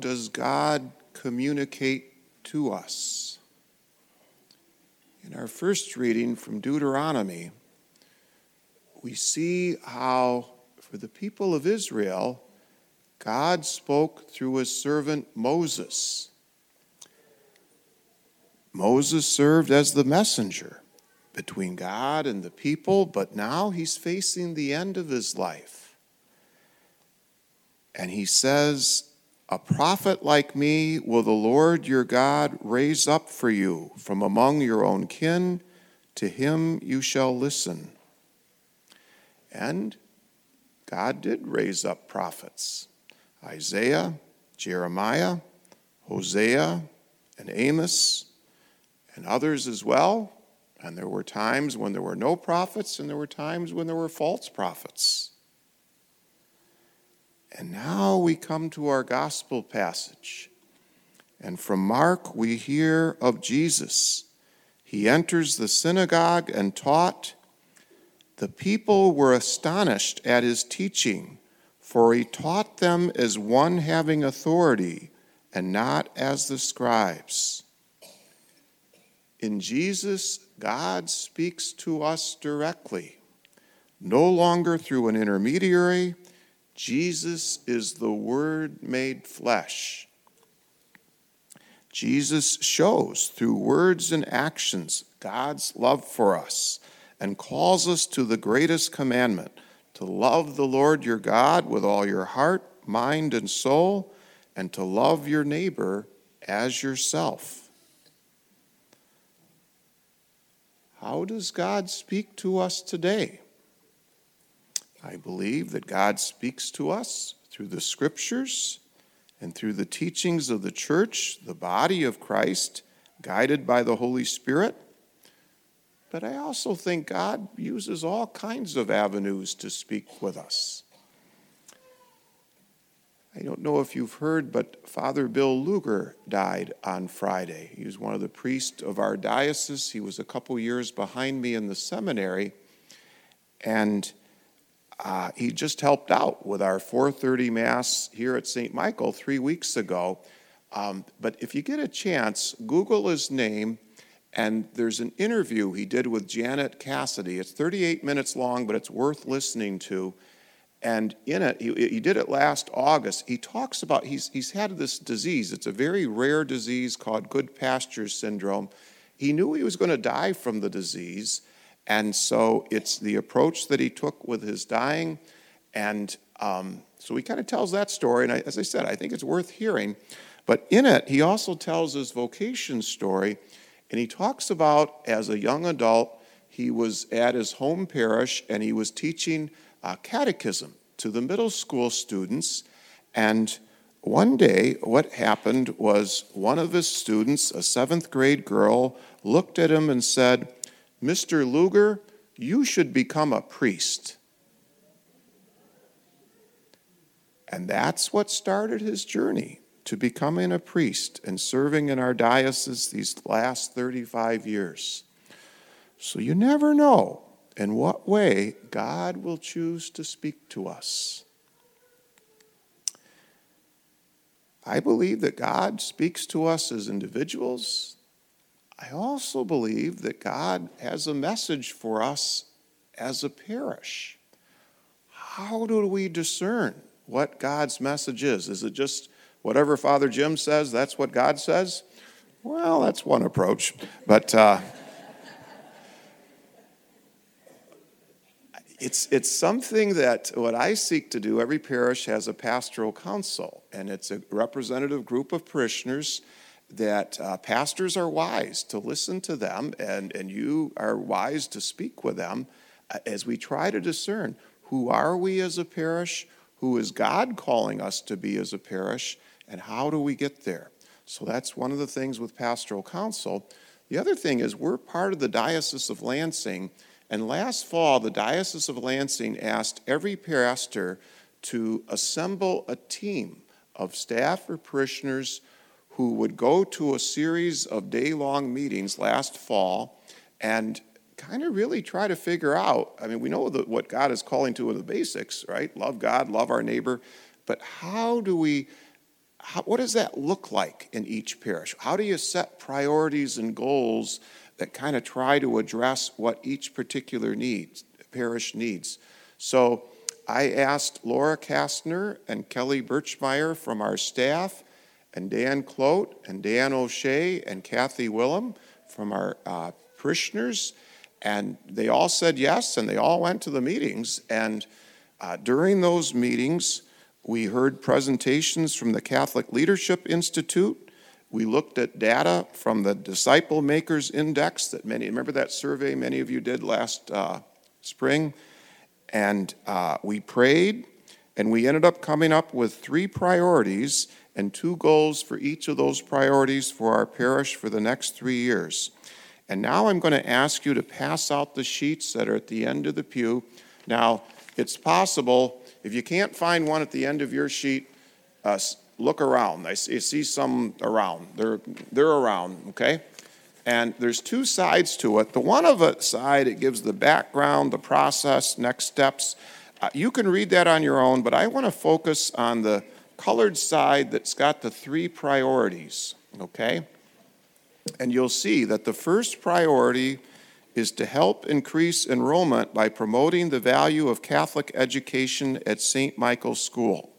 does God communicate to us? In our first reading from Deuteronomy, we see how, for the people of Israel, God spoke through his servant Moses. Moses served as the messenger between God and the people, but now he's facing the end of his life. And he says, "A prophet like me will the Lord your God raise up for you from among your own kin. To him you shall listen." And God did raise up prophets. Isaiah, Jeremiah, Hosea, and Amos, and others as well. And there were times when there were no prophets, and there were times when there were false prophets. And now we come to our gospel passage. And from Mark we hear of Jesus. He enters the synagogue and taught. The people were astonished at his teaching, for he taught them as one having authority and not as the scribes. In Jesus, God speaks to us directly, no longer through an intermediary. Jesus is the Word made flesh. Jesus shows through words and actions God's love for us and calls us to the greatest commandment, to love the Lord your God with all your heart, mind, and soul, and to love your neighbor as yourself. How does God speak to us today? I believe that God speaks to us through the Scriptures and through the teachings of the church, the body of Christ, guided by the Holy Spirit. But I also think God uses all kinds of avenues to speak with us. I don't know if you've heard, but Father Bill Luger died on Friday. He was one of the priests of our diocese. He was a couple years behind me in the seminary, and he just helped out with our 4:30 Mass here at St. Michael 3 weeks ago. But if you get a chance, Google his name, and there's an interview he did with Janet Cassidy. It's 38 minutes long, but it's worth listening to. And in it, he did it last August. He talks about, he's had this disease. It's a very rare disease called Good Pasture Syndrome. He knew he was going to die from the disease, and so it's the approach that he took with his dying. And so he kind of tells that story. And as I said, I think it's worth hearing. But in it, he also tells his vocation story. And he talks about, as a young adult, he was at his home parish and he was teaching catechism to the middle school students. And one day, what happened was one of his students, a seventh grade girl, looked at him and said, "Mr. Luger, you should become a priest." And that's what started his journey to becoming a priest and serving in our diocese these last 35 years. So you never know in what way God will choose to speak to us. I believe that God speaks to us as individuals. I also believe that God has a message for us as a parish. How do we discern what God's message is? Is it just whatever Father Jim says, that's what God says? Well, that's one approach. But it's something that what I seek to do. Every parish has a pastoral council, and it's a representative group of parishioners that pastors are wise to listen to them, and you are wise to speak with them as we try to discern who are we as a parish, who is God calling us to be as a parish, and how do we get there? So that's one of the things with pastoral council. The other thing is we're part of the Diocese of Lansing, and last fall the Diocese of Lansing asked every pastor to assemble a team of staff or parishioners who would go to a series of day-long meetings last fall and kind of really try to figure out, I mean, we know what God is calling to in the basics, right? Love God, love our neighbor. But how do we what does that look like in each parish? How do you set priorities and goals that kind of try to address what each particular parish needs? So I asked Laura Kastner and Kelly Birchmeyer from our staff, and Dan Clote and Dan O'Shea and Kathy Willem from our parishioners, and they all said yes, and they all went to the meetings. And during those meetings, we heard presentations from the Catholic Leadership Institute. We looked at data from the Disciple Makers Index that remember that survey many of you did last spring? And we prayed, and we ended up coming up with 3 priorities and 2 goals for each of those priorities for our parish for the next 3 years. And now I'm going to ask you to pass out the sheets that are at the end of the pew. Now, it's possible, if you can't find one at the end of your sheet, look around. I see some around. They're around, okay? And there's 2 sides to it. The one of a side, it gives the background, the process, next steps. You can read that on your own, but I want to focus on the colored side that's got the 3 priorities, okay? And you'll see that the first priority is to help increase enrollment by promoting the value of Catholic education at St. Michael's School.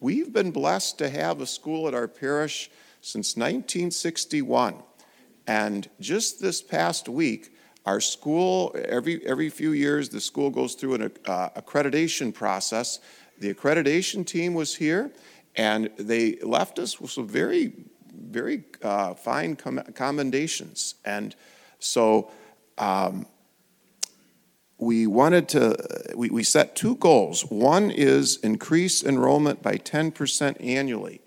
We've been blessed to have a school at our parish since 1961. And just this past week, our school, every few years, the school goes through an accreditation process. The accreditation team was here, and they left us with some very, very fine commendations. And so we set 2 goals. One is increase enrollment by 10% annually.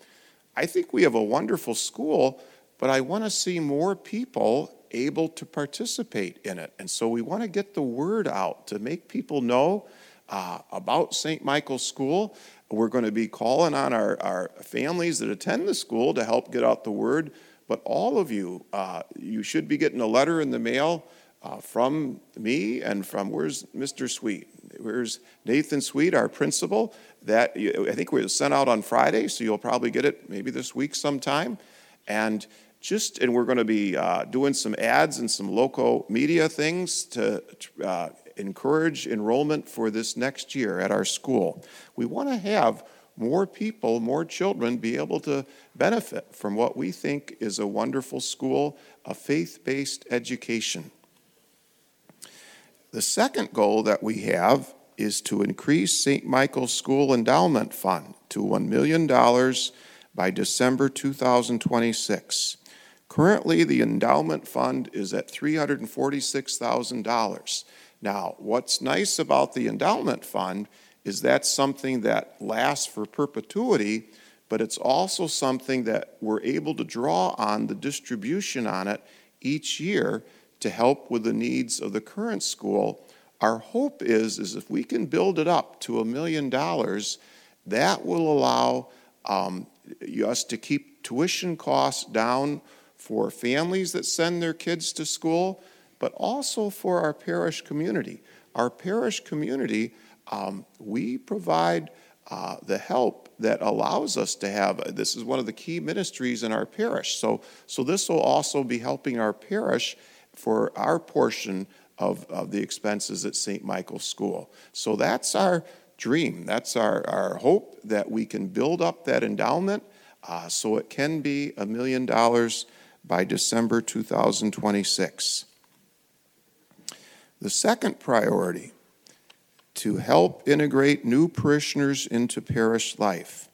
I think we have a wonderful school, but I want to see more people able to participate in it. And so we want to get the word out to make people know about St. Michael's School. We're going to be calling on our families that attend the school to help get out the word. But all of you, you should be getting a letter in the mail from me and from, where's Mr. Sweet? Where's Nathan Sweet, our principal? That I think we sent out on Friday, so you'll probably get it maybe this week sometime. And we're going to be doing some ads and some local media things to encourage enrollment for this next year at our school. We want to have more people, more children be able to benefit from what we think is a wonderful school, a faith-based education. The second goal that we have is to increase St. Michael's School Endowment Fund to $1 million by December 2026. Currently, the endowment fund is at $346,000. Now, what's nice about the endowment fund is that's something that lasts for perpetuity, but it's also something that we're able to draw on the distribution on it each year to help with the needs of the current school. Our hope is if we can build it up to $1 million, that will allow us to keep tuition costs down for families that send their kids to school, but also for our parish community. Our parish community, we provide the help that allows us to have, this is one of the key ministries in our parish. So this will also be helping our parish for our portion of the expenses at St. Michael's School. So that's our dream, that's our hope, that we can build up that endowment so it can be $1 million by December 2026. The second priority, to help integrate new parishioners into parish life.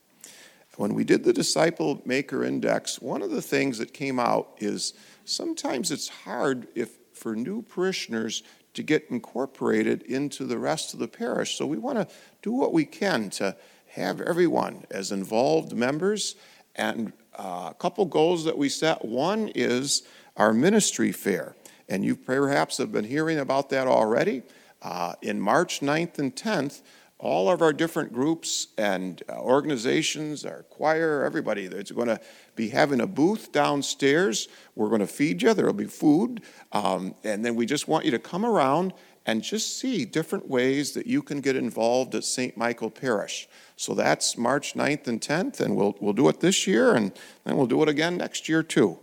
When we did the Disciple Maker Index, one of the things that came out is sometimes it's hard for new parishioners to get incorporated into the rest of the parish. So we want to do what we can to have everyone as involved members. And a couple goals that we set. One is our ministry fair. And you perhaps have been hearing about that already. In March 9th and 10th, all of our different groups and organizations, our choir, everybody that's going to be having a booth downstairs. We're going to feed you. There will be food. And then we just want you to come around and just see different ways that you can get involved at St. Michael Parish. So that's March 9th and 10th, and we'll do it this year, and then we'll do it again next year too.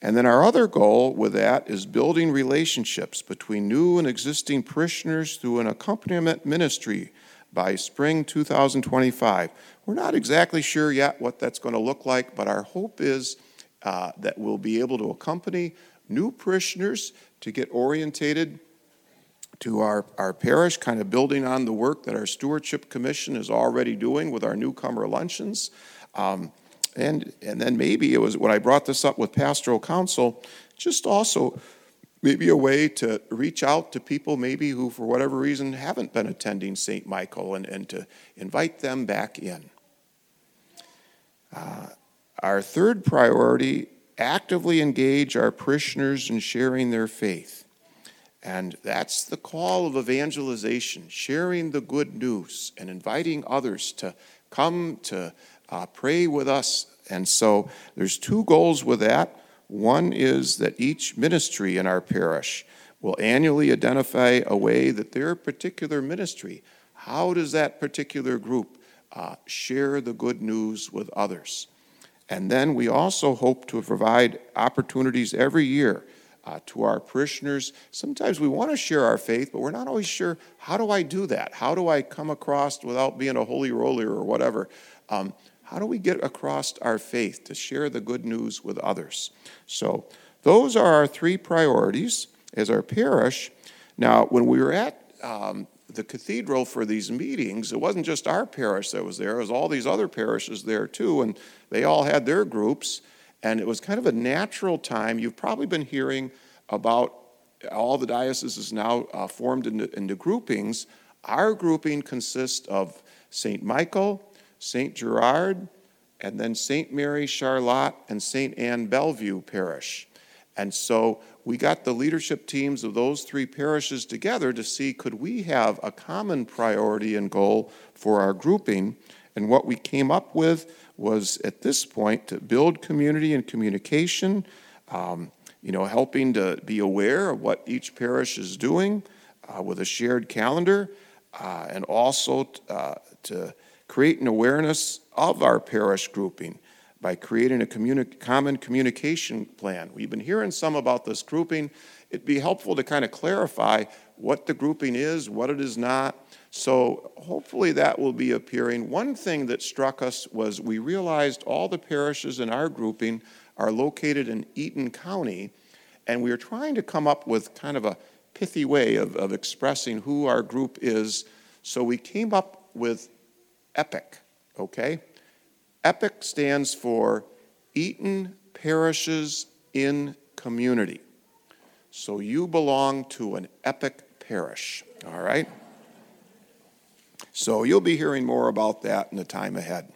And then our other goal with that is building relationships between new and existing parishioners through an accompaniment ministry by spring 2025. We're not exactly sure yet what that's going to look like, but our hope is that we'll be able to accompany new parishioners to get orientated to our parish, kind of building on the work that our Stewardship Commission is already doing with our newcomer luncheons. And then maybe it was when I brought this up with Pastoral Council, just also maybe a way to reach out to people maybe who for whatever reason haven't been attending St. Michael and to invite them back in. Our third priority, actively engage our parishioners in sharing their faith. And that's the call of evangelization, sharing the good news and inviting others to come to pray with us. And so there's two goals with that. One is that each ministry in our parish will annually identify a way that their particular ministry, how does that particular group share the good news with others? And then we also hope to provide opportunities every year to our parishioners. Sometimes we want to share our faith, but we're not always sure, how do I do that? How do I come across without being a holy roller or whatever? How do we get across our faith to share the good news with others? So those are our three priorities as our parish. Now, when we were at the cathedral for these meetings, it wasn't just our parish that was there. It was all these other parishes there, too, and they all had their groups. And it was kind of a natural time. You've probably been hearing about all the dioceses now formed into groupings. Our grouping consists of St. Michael, Saint Gerard, and then Saint Mary, Charlotte, and Saint Anne Bellevue Parish. And so we got the leadership teams of those three parishes together to see, could we have a common priority and goal for our grouping? And what we came up with was, at this point, to build community and communication, helping to be aware of what each parish is doing with a shared calendar, and also to create an awareness of our parish grouping by creating a common communication plan. We've been hearing some about this grouping. It'd be helpful to kind of clarify what the grouping is, what it is not. So hopefully that will be appearing. One thing that struck us was we realized all the parishes in our grouping are located in Eaton County, and we are trying to come up with kind of a pithy way of expressing who our group is. So we came up with EPIC, okay? EPIC stands for Eaton Parishes in Community. So you belong to an EPIC parish, all right? So you'll be hearing more about that in the time ahead.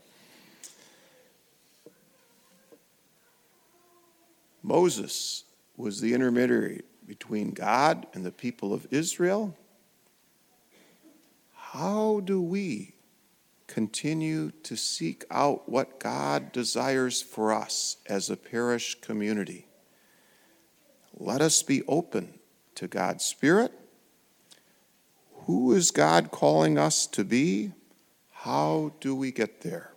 Moses was the intermediary between God and the people of Israel. How do we continue to seek out what God desires for us as a parish community? Let us be open to God's Spirit. Who is God calling us to be? How do we get there?